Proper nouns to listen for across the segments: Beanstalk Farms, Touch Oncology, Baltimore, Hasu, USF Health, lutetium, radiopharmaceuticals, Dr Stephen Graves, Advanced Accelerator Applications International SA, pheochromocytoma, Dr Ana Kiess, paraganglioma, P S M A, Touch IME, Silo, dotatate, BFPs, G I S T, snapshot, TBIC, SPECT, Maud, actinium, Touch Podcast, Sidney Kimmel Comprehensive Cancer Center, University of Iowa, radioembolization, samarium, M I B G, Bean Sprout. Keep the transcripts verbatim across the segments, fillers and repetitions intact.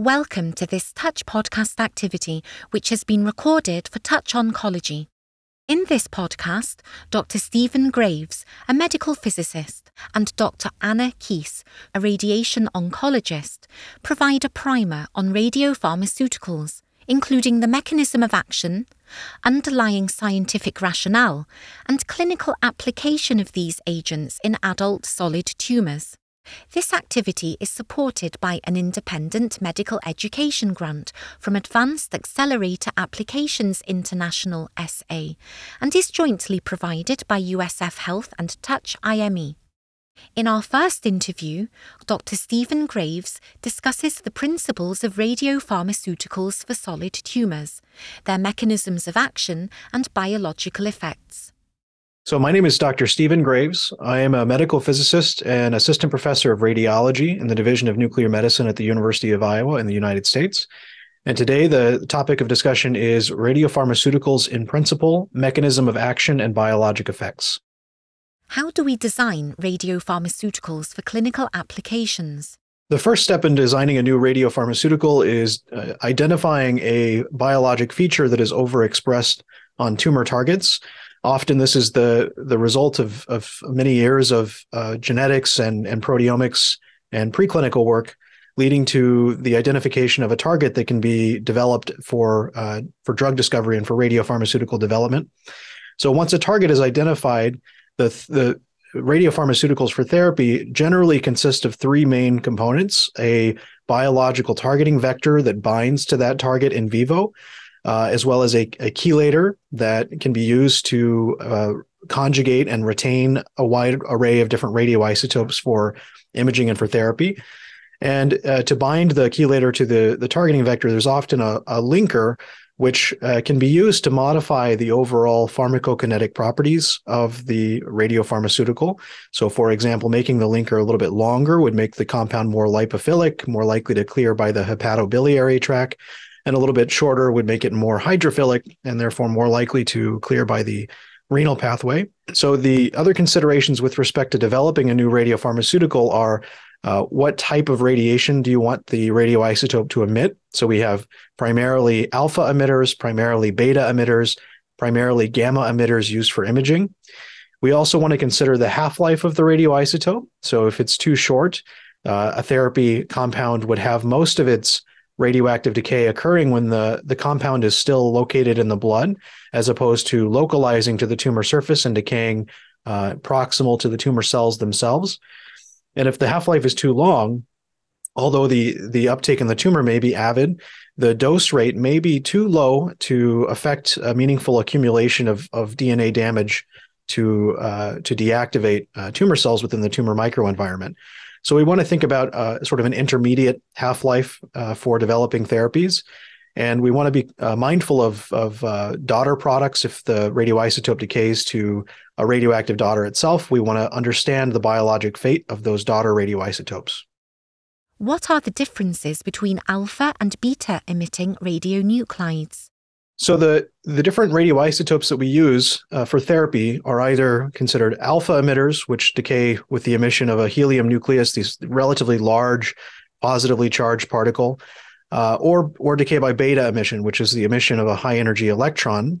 Welcome to this Touch Podcast activity, which has been recorded for Touch Oncology. In this podcast, Doctor Stephen Graves, a medical physicist, and Doctor Ana Kiess, a radiation oncologist, provide a primer on radiopharmaceuticals, including the mechanism of action, underlying scientific rationale, and clinical application of these agents in adult solid tumours. This activity is supported by an independent medical education grant from Advanced Accelerator Applications International S A and is jointly provided by U S F Health and Touch I M E. In our first interview, Doctor Stephen Graves discusses the principles of radiopharmaceuticals for solid tumours, their mechanisms of action and biological effects. So my name is Doctor Stephen Graves. I am a medical physicist and assistant professor of radiology in the Division of Nuclear Medicine at the University of Iowa in the United States. And today the topic of discussion is radiopharmaceuticals in principle, mechanism of action, and biologic effects. How do we design radiopharmaceuticals for clinical applications? The first step in designing a new radiopharmaceutical is uh, identifying a biologic feature that is overexpressed on tumor targets. Often this is the, the result of, of many years of uh, genetics and, and proteomics and preclinical work, leading to the identification of a target that can be developed for, uh, for drug discovery and for radiopharmaceutical development. So once a target is identified, the, the radiopharmaceuticals for therapy generally consist of three main components: a biological targeting vector that binds to that target in vivo, Uh, as well as a, a chelator that can be used to uh, conjugate and retain a wide array of different radioisotopes for imaging and for therapy. And uh, to bind the chelator to the, the targeting vector, there's often a, a linker which uh, can be used to modify the overall pharmacokinetic properties of the radiopharmaceutical. So, for example, making the linker a little bit longer would make the compound more lipophilic, more likely to clear by the hepatobiliary tract, and a little bit shorter would make it more hydrophilic and therefore more likely to clear by the renal pathway. So the other considerations with respect to developing a new radiopharmaceutical are uh, what type of radiation do you want the radioisotope to emit? So we have primarily alpha emitters, primarily beta emitters, primarily gamma emitters used for imaging. We also want to consider the half-life of the radioisotope. So if it's too short, uh, a therapy compound would have most of its radioactive decay occurring when the, the compound is still located in the blood, as opposed to localizing to the tumor surface and decaying uh, proximal to the tumor cells themselves. And if the half-life is too long, although the, the uptake in the tumor may be avid, the dose rate may be too low to affect a meaningful accumulation of, of D N A damage to, uh, to deactivate uh, tumor cells within the tumor microenvironment. So we want to think about uh, sort of an intermediate half-life uh, for developing therapies, and we want to be uh, mindful of, of uh, daughter products. If the radioisotope decays to a radioactive daughter itself, we want to understand the biologic fate of those daughter radioisotopes. What are the differences between alpha and beta-emitting radionuclides? So the, the different radioisotopes that we use uh, for therapy are either considered alpha emitters, which decay with the emission of a helium nucleus, these relatively large, positively charged particle, uh, or, or decay by beta emission, which is the emission of a high-energy electron.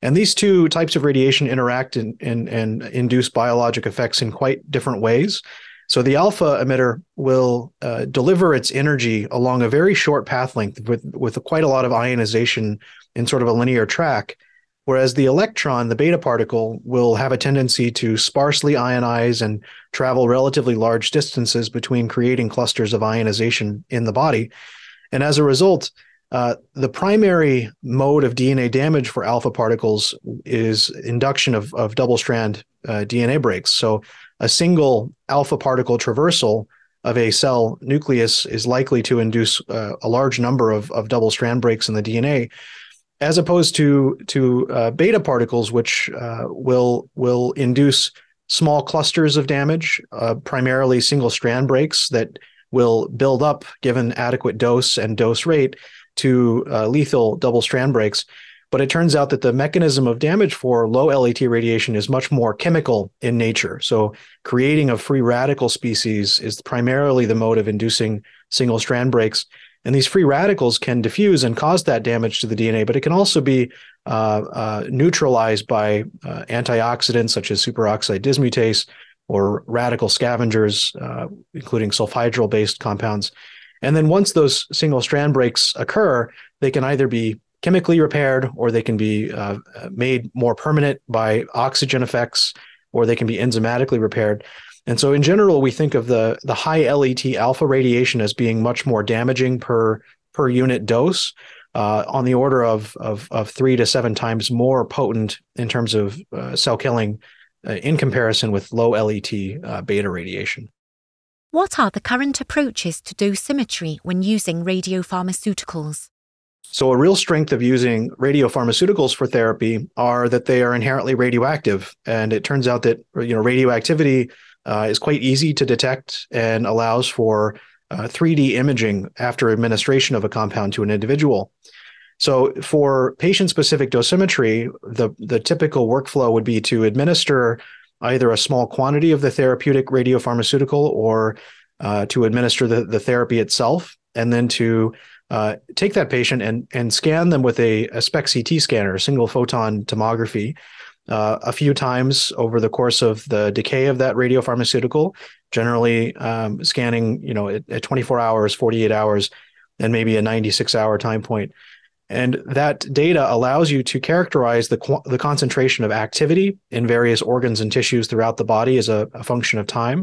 And these two types of radiation interact and in, in, in induce biologic effects in quite different ways. So the alpha emitter will uh, deliver its energy along a very short path length with, with quite a lot of ionization in sort of a linear track, whereas the electron, the beta particle, will have a tendency to sparsely ionize and travel relatively large distances between creating clusters of ionization in the body. And as a result, uh, the primary mode of D N A damage for alpha particles is induction of, of double-strand uh, D N A breaks. So a single alpha particle traversal of a cell nucleus is likely to induce uh, a large number of, of double-strand breaks in the D N A, as opposed to to uh, beta particles, which uh, will will induce small clusters of damage, uh, primarily single strand breaks that will build up given adequate dose and dose rate to uh, lethal double strand breaks. But it turns out that the mechanism of damage for low L A T radiation is much more chemical in nature. So creating a free radical species is primarily the mode of inducing single strand breaks. And these free radicals can diffuse and cause that damage to the D N A, but it can also be uh, uh, neutralized by uh, antioxidants such as superoxide dismutase or radical scavengers, uh, including sulfhydryl-based compounds. And then once those single strand breaks occur, they can either be chemically repaired, or they can be uh, made more permanent by oxygen effects, or they can be enzymatically repaired. And so in general, we think of the, the high L E T alpha radiation as being much more damaging per, per unit dose, uh, on the order of, of, of three to seven times more potent in terms of uh, cell killing uh, in comparison with low L E T uh, beta radiation. What are the current approaches to dosimetry when using radiopharmaceuticals? So a real strength of using radiopharmaceuticals for therapy are that they are inherently radioactive. And it turns out that, you know, radioactivity uh, is quite easy to detect and allows for uh, three D imaging after administration of a compound to an individual. So for patient-specific dosimetry, the, the typical workflow would be to administer either a small quantity of the therapeutic radiopharmaceutical or uh, to administer the, the therapy itself, and then to Uh, take that patient and, and scan them with a, a SPECT C T scanner, single photon tomography, uh, a few times over the course of the decay of that radiopharmaceutical, generally um, scanning, you know, at, at twenty-four hours, forty-eight hours, and maybe a ninety-six hour time point. And that data allows you to characterize the, qu- the concentration of activity in various organs and tissues throughout the body as a, a function of time.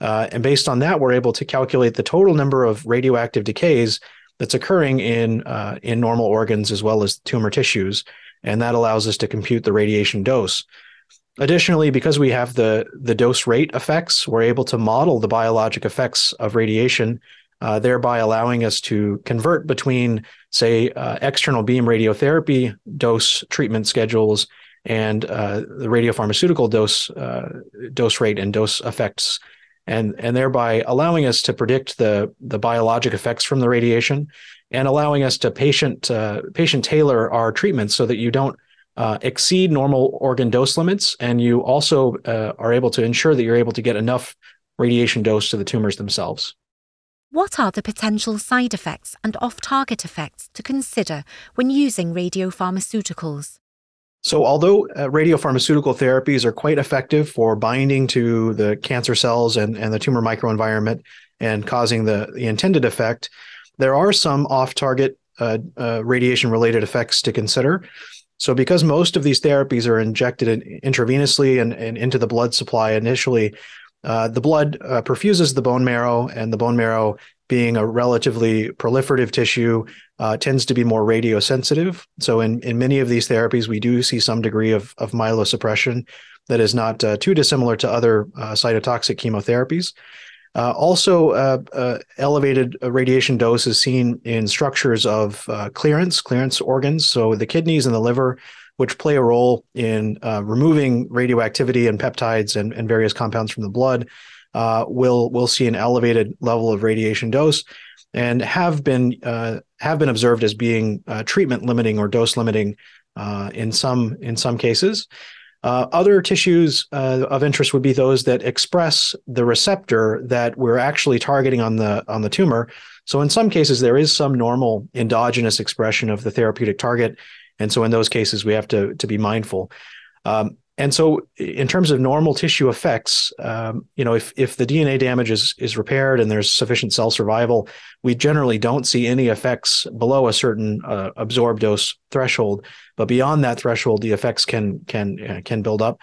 Uh, and based on that, we're able to calculate the total number of radioactive decays that's occurring in uh, in normal organs as well as tumor tissues, and that allows us to compute the radiation dose. Additionally, because we have the, the dose rate effects, we're able to model the biologic effects of radiation, uh, thereby allowing us to convert between, say, uh, external beam radiotherapy dose treatment schedules and uh, the radiopharmaceutical dose uh, dose rate and dose effects, and and thereby allowing us to predict the, the biologic effects from the radiation and allowing us to patient uh, patient tailor our treatments so that you don't uh, exceed normal organ dose limits, and you also uh, are able to ensure that you're able to get enough radiation dose to the tumors themselves. What are the potential side effects and off-target effects to consider when using radiopharmaceuticals? So although uh, radiopharmaceutical therapies are quite effective for binding to the cancer cells and, and the tumor microenvironment and causing the, the intended effect, there are some off-target uh, uh, radiation-related effects to consider. So because most of these therapies are injected in, intravenously and, and into the blood supply initially, uh, the blood uh, perfuses the bone marrow, and the bone marrow, being a relatively proliferative tissue, uh, tends to be more radiosensitive. So in, in many of these therapies, we do see some degree of, of myelosuppression that is not uh, too dissimilar to other uh, cytotoxic chemotherapies. Uh, also, uh, uh, elevated radiation dose is seen in structures of uh, clearance, clearance organs, so the kidneys and the liver, which play a role in uh, removing radioactivity and peptides and, and various compounds from the blood. Uh, we'll we'll see an elevated level of radiation dose, and have been uh, have been observed as being uh, treatment limiting or dose limiting uh, in some in some cases. Uh, other tissues uh, of interest would be those that express the receptor that we're actually targeting on the on the tumor. So in some cases, there is some normal endogenous expression of the therapeutic target, and so in those cases, we have to to be mindful. Um, And so in terms of normal tissue effects, um, you know, if if the D N A damage is, is repaired and there's sufficient cell survival, we generally don't see any effects below a certain uh, absorbed dose threshold. But beyond that threshold, the effects can can uh, can build up.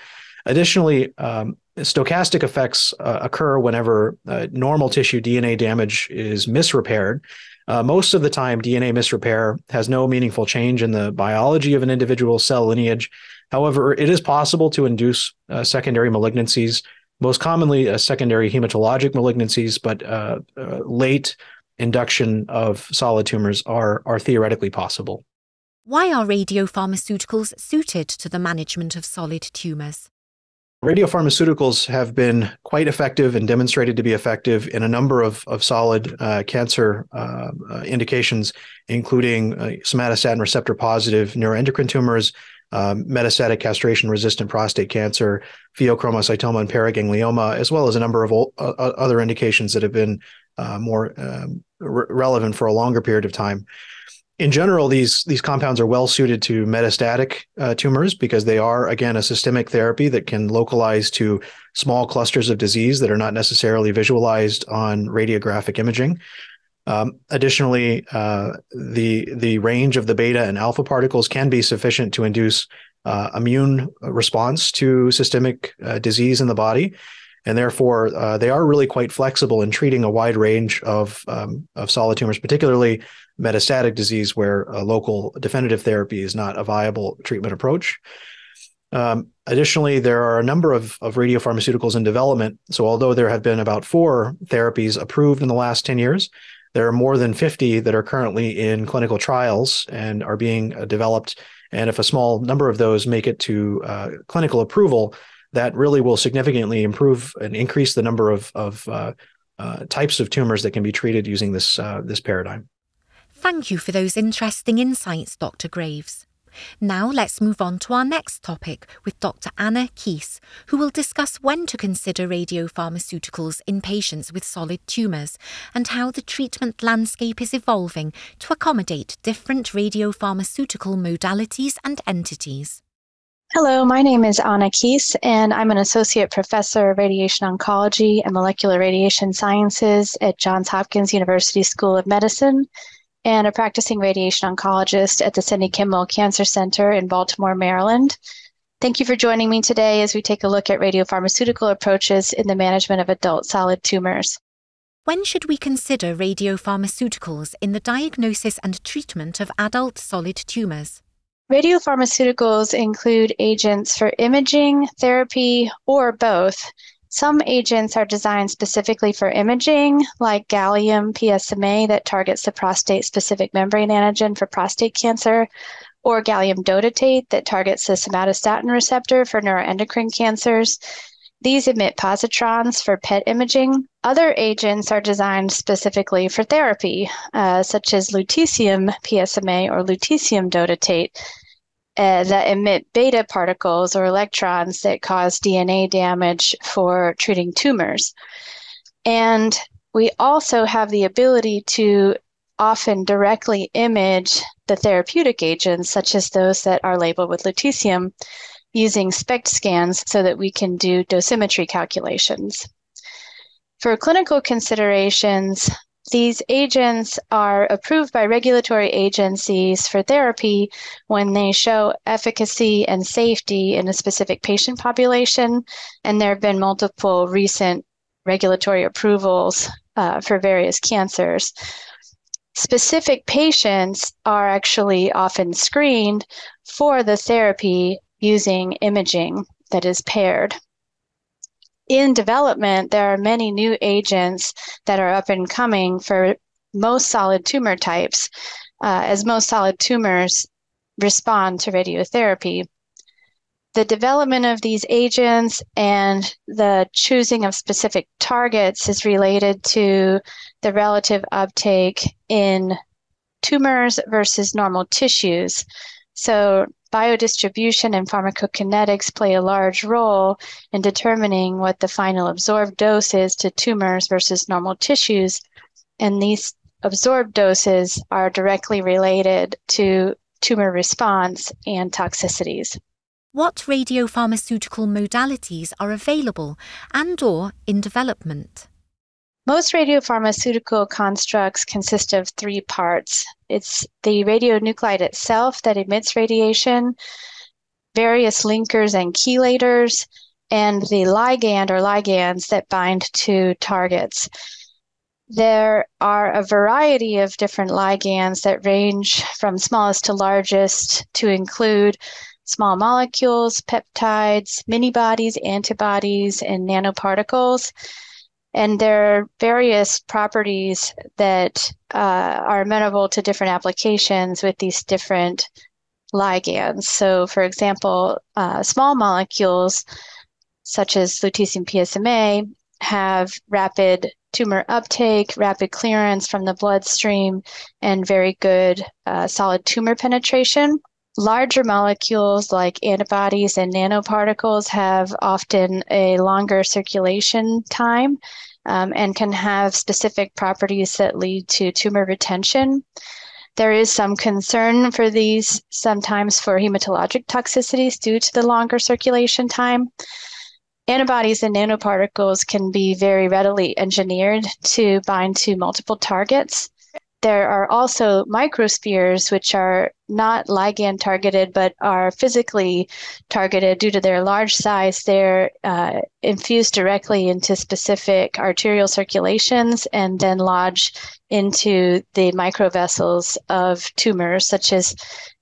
Additionally, um, stochastic effects uh, occur whenever uh, normal tissue D N A damage is misrepaired. Uh, most of the time, D N A misrepair has no meaningful change in the biology of an individual cell lineage. However, it is possible to induce uh, secondary malignancies, most commonly uh, secondary hematologic malignancies, but uh, uh, late induction of solid tumors are, are theoretically possible. Why are radiopharmaceuticals suited to the management of solid tumors? Radiopharmaceuticals have been quite effective and demonstrated to be effective in a number of, of solid uh, cancer uh, indications, including uh, somatostatin receptor-positive neuroendocrine tumors, Um, metastatic castration-resistant prostate cancer, pheochromocytoma and paraganglioma, as well as a number of old, uh, other indications that have been uh, more um, re- relevant for a longer period of time. In general, these these compounds are well suited to metastatic uh, tumors because they are, again, a systemic therapy that can localize to small clusters of disease that are not necessarily visualized on radiographic imaging. Um, additionally, uh, the the range of the beta and alpha particles can be sufficient to induce uh, immune response to systemic uh, disease in the body, and therefore uh, they are really quite flexible in treating a wide range of um, of solid tumors, particularly metastatic disease where a local definitive therapy is not a viable treatment approach. Um, additionally, there are a number of, of radiopharmaceuticals in development. So although there have been about four therapies approved in the last ten years, there are more than fifty that are currently in clinical trials and are being developed. And if a small number of those make it to uh, clinical approval, that really will significantly improve and increase the number of, of uh, uh, types of tumors that can be treated using this uh, this paradigm. Thank you for those interesting insights, Doctor Graves. Now let's move on to our next topic with Doctor Ana Kiess, who will discuss when to consider radiopharmaceuticals in patients with solid tumours and how the treatment landscape is evolving to accommodate different radiopharmaceutical modalities and entities. Hello, my name is Ana Kiess, and I'm an Associate Professor of Radiation Oncology and Molecular Radiation Sciences at Johns Hopkins University School of Medicine, and a practicing radiation oncologist at the Sidney Kimmel Cancer Center in Baltimore, Maryland. Thank you for joining me today as we take a look at radiopharmaceutical approaches in the management of adult solid tumors. When should we consider radiopharmaceuticals in the diagnosis and treatment of adult solid tumors? Radiopharmaceuticals include agents for imaging, therapy, or both. Some agents are designed specifically for imaging, like gallium P S M A that targets the prostate-specific membrane antigen for prostate cancer, or gallium dotatate that targets the somatostatin receptor for neuroendocrine cancers. These emit positrons for P E T imaging. Other agents are designed specifically for therapy, uh, such as lutetium P S M A or lutetium dotatate, Uh, that emit beta particles or electrons that cause D N A damage for treating tumors. And we also have the ability to often directly image the therapeutic agents, such as those that are labeled with lutetium, using SPECT scans so that we can do dosimetry calculations. For clinical considerations, these agents are approved by regulatory agencies for therapy when they show efficacy and safety in a specific patient population, and there have been multiple recent regulatory approvals uh, for various cancers. Specific patients are actually often screened for the therapy using imaging that is paired. In development, there are many new agents that are up and coming for most solid tumor types, uh, as most solid tumors respond to radiotherapy. The development of these agents and the choosing of specific targets is related to the relative uptake in tumors versus normal tissues. So biodistribution and pharmacokinetics play a large role in determining what the final absorbed dose is to tumors versus normal tissues, and these absorbed doses are directly related to tumor response and toxicities. What radiopharmaceutical modalities are available and/or in development? Most radiopharmaceutical constructs consist of three parts. It's the radionuclide itself that emits radiation, various linkers and chelators, and the ligand or ligands that bind to targets. There are a variety of different ligands that range from smallest to largest to include small molecules, peptides, minibodies, antibodies, and nanoparticles. And there are various properties that uh, are amenable to different applications with these different ligands. So, for example, uh, small molecules such as lutetium P S M A have rapid tumor uptake, rapid clearance from the bloodstream, and very good uh, solid tumor penetration. Larger molecules like antibodies and nanoparticles have often a longer circulation time um, and can have specific properties that lead to tumor retention. There is some concern for these sometimes for hematologic toxicities due to the longer circulation time. Antibodies and nanoparticles can be very readily engineered to bind to multiple targets. There are also microspheres, which are not ligand targeted, but are physically targeted due to their large size. They're uh, infused directly into specific arterial circulations and then lodge into the microvessels of tumors, such as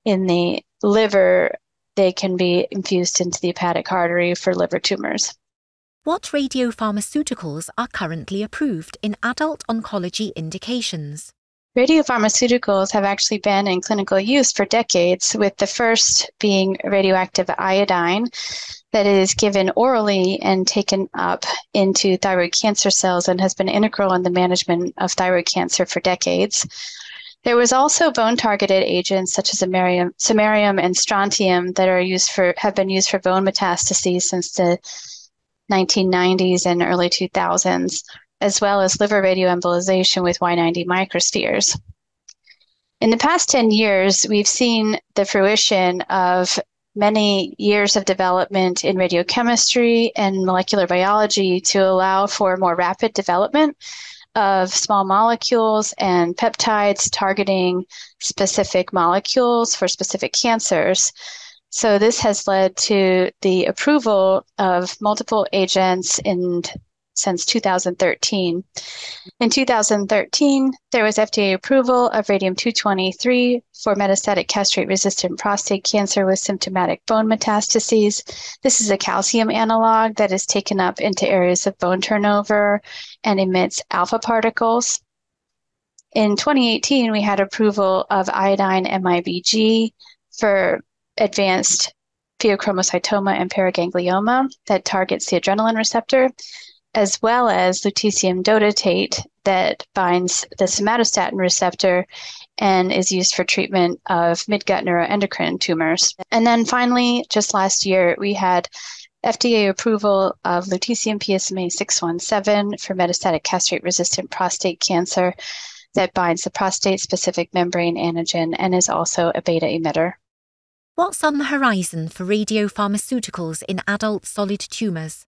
in the liver. They can be infused into the hepatic artery for liver tumors. What radiopharmaceuticals are currently approved in adult oncology indications? Radiopharmaceuticals have actually been in clinical use for decades, with the first being radioactive iodine that is given orally and taken up into thyroid cancer cells and has been integral in the management of thyroid cancer for decades. There was also bone-targeted agents such as samarium, samarium and strontium that are used for have been used for bone metastases since the nineteen nineties and early two thousands. As well as liver radioembolization with Y ninety microspheres. In the past ten years, we've seen the fruition of many years of development in radiochemistry and molecular biology to allow for more rapid development of small molecules and peptides targeting specific molecules for specific cancers. So this has led to the approval of multiple agents and since two thousand thirteen. In two thousand thirteen, there was F D A approval of radium two twenty-three for metastatic castrate-resistant prostate cancer with symptomatic bone metastases. This is a calcium analog that is taken up into areas of bone turnover and emits alpha particles. In twenty eighteen, we had approval of iodine M I B G for advanced pheochromocytoma and paraganglioma that targets the adrenaline receptor, as well as lutetium dotatate that binds the somatostatin receptor and is used for treatment of midgut neuroendocrine tumors. And then finally, just last year, we had F D A approval of lutetium P S M A six seventeen for metastatic castrate-resistant prostate cancer that binds the prostate-specific membrane antigen and is also a beta emitter. What's on the horizon for radiopharmaceuticals in adult solid tumors?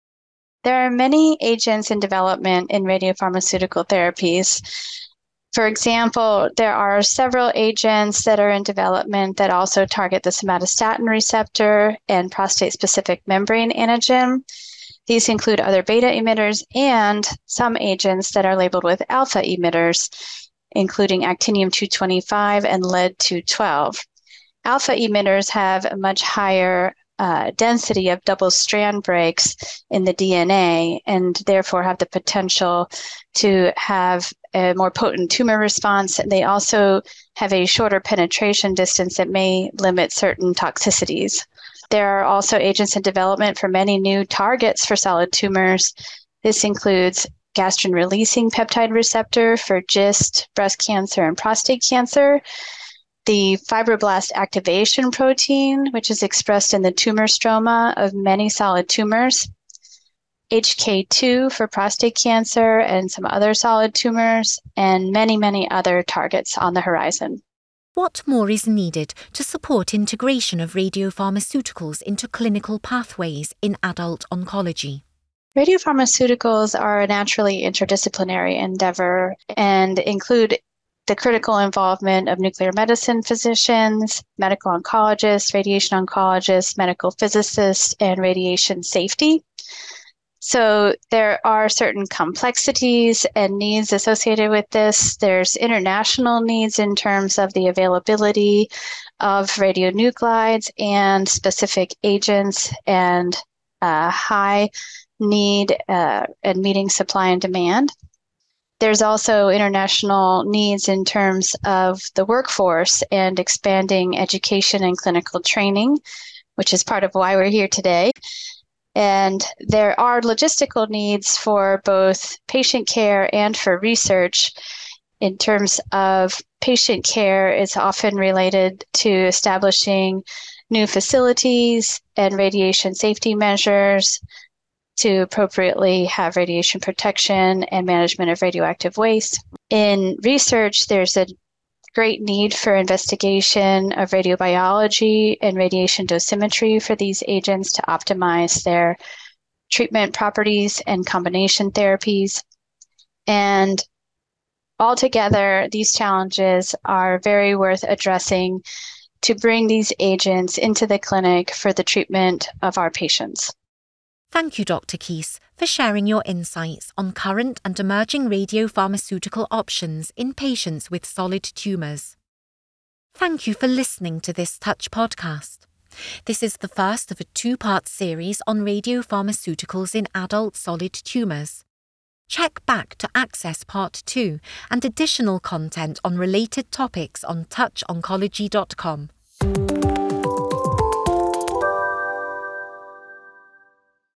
There are many agents in development in radiopharmaceutical therapies. For example, there are several agents that are in development that also target the somatostatin receptor and prostate-specific membrane antigen. These include other beta emitters and some agents that are labeled with alpha emitters, including actinium two twenty-five and lead two twelve. Alpha emitters have a much higher Uh, density of double strand breaks in the D N A and therefore have the potential to have a more potent tumor response. And they also have a shorter penetration distance that may limit certain toxicities. There are also agents in development for many new targets for solid tumors. This includes gastrin-releasing peptide receptor for GIST, breast cancer, and prostate cancer, the fibroblast activation protein, which is expressed in the tumor stroma of many solid tumors, H K two for prostate cancer and some other solid tumors, and many, many other targets on the horizon. What more is needed to support integration of radiopharmaceuticals into clinical pathways in adult oncology? Radiopharmaceuticals are a naturally interdisciplinary endeavor and include the critical involvement of nuclear medicine physicians, medical oncologists, radiation oncologists, medical physicists, and radiation safety. So there are certain complexities and needs associated with this. There's international needs in terms of the availability of radionuclides and specific agents and uh, high need uh, and meeting supply and demand. There's also international needs in terms of the workforce and expanding education and clinical training, which is part of why we're here today. And there are logistical needs for both patient care and for research in terms of patient care is often related to establishing new facilities and radiation safety measures to appropriately have radiation protection and management of radioactive waste. In research, there's a great need for investigation of radiobiology and radiation dosimetry for these agents to optimize their treatment properties and combination therapies. And altogether, these challenges are very worth addressing to bring these agents into the clinic for the treatment of our patients. Thank you, Doctor Kiess, for sharing your insights on current and emerging radiopharmaceutical options in patients with solid tumours. Thank you for listening to this Touch podcast. This is the first of a two-part series on radiopharmaceuticals in adult solid tumours. Check back to access part two and additional content on related topics on touch oncology dot com.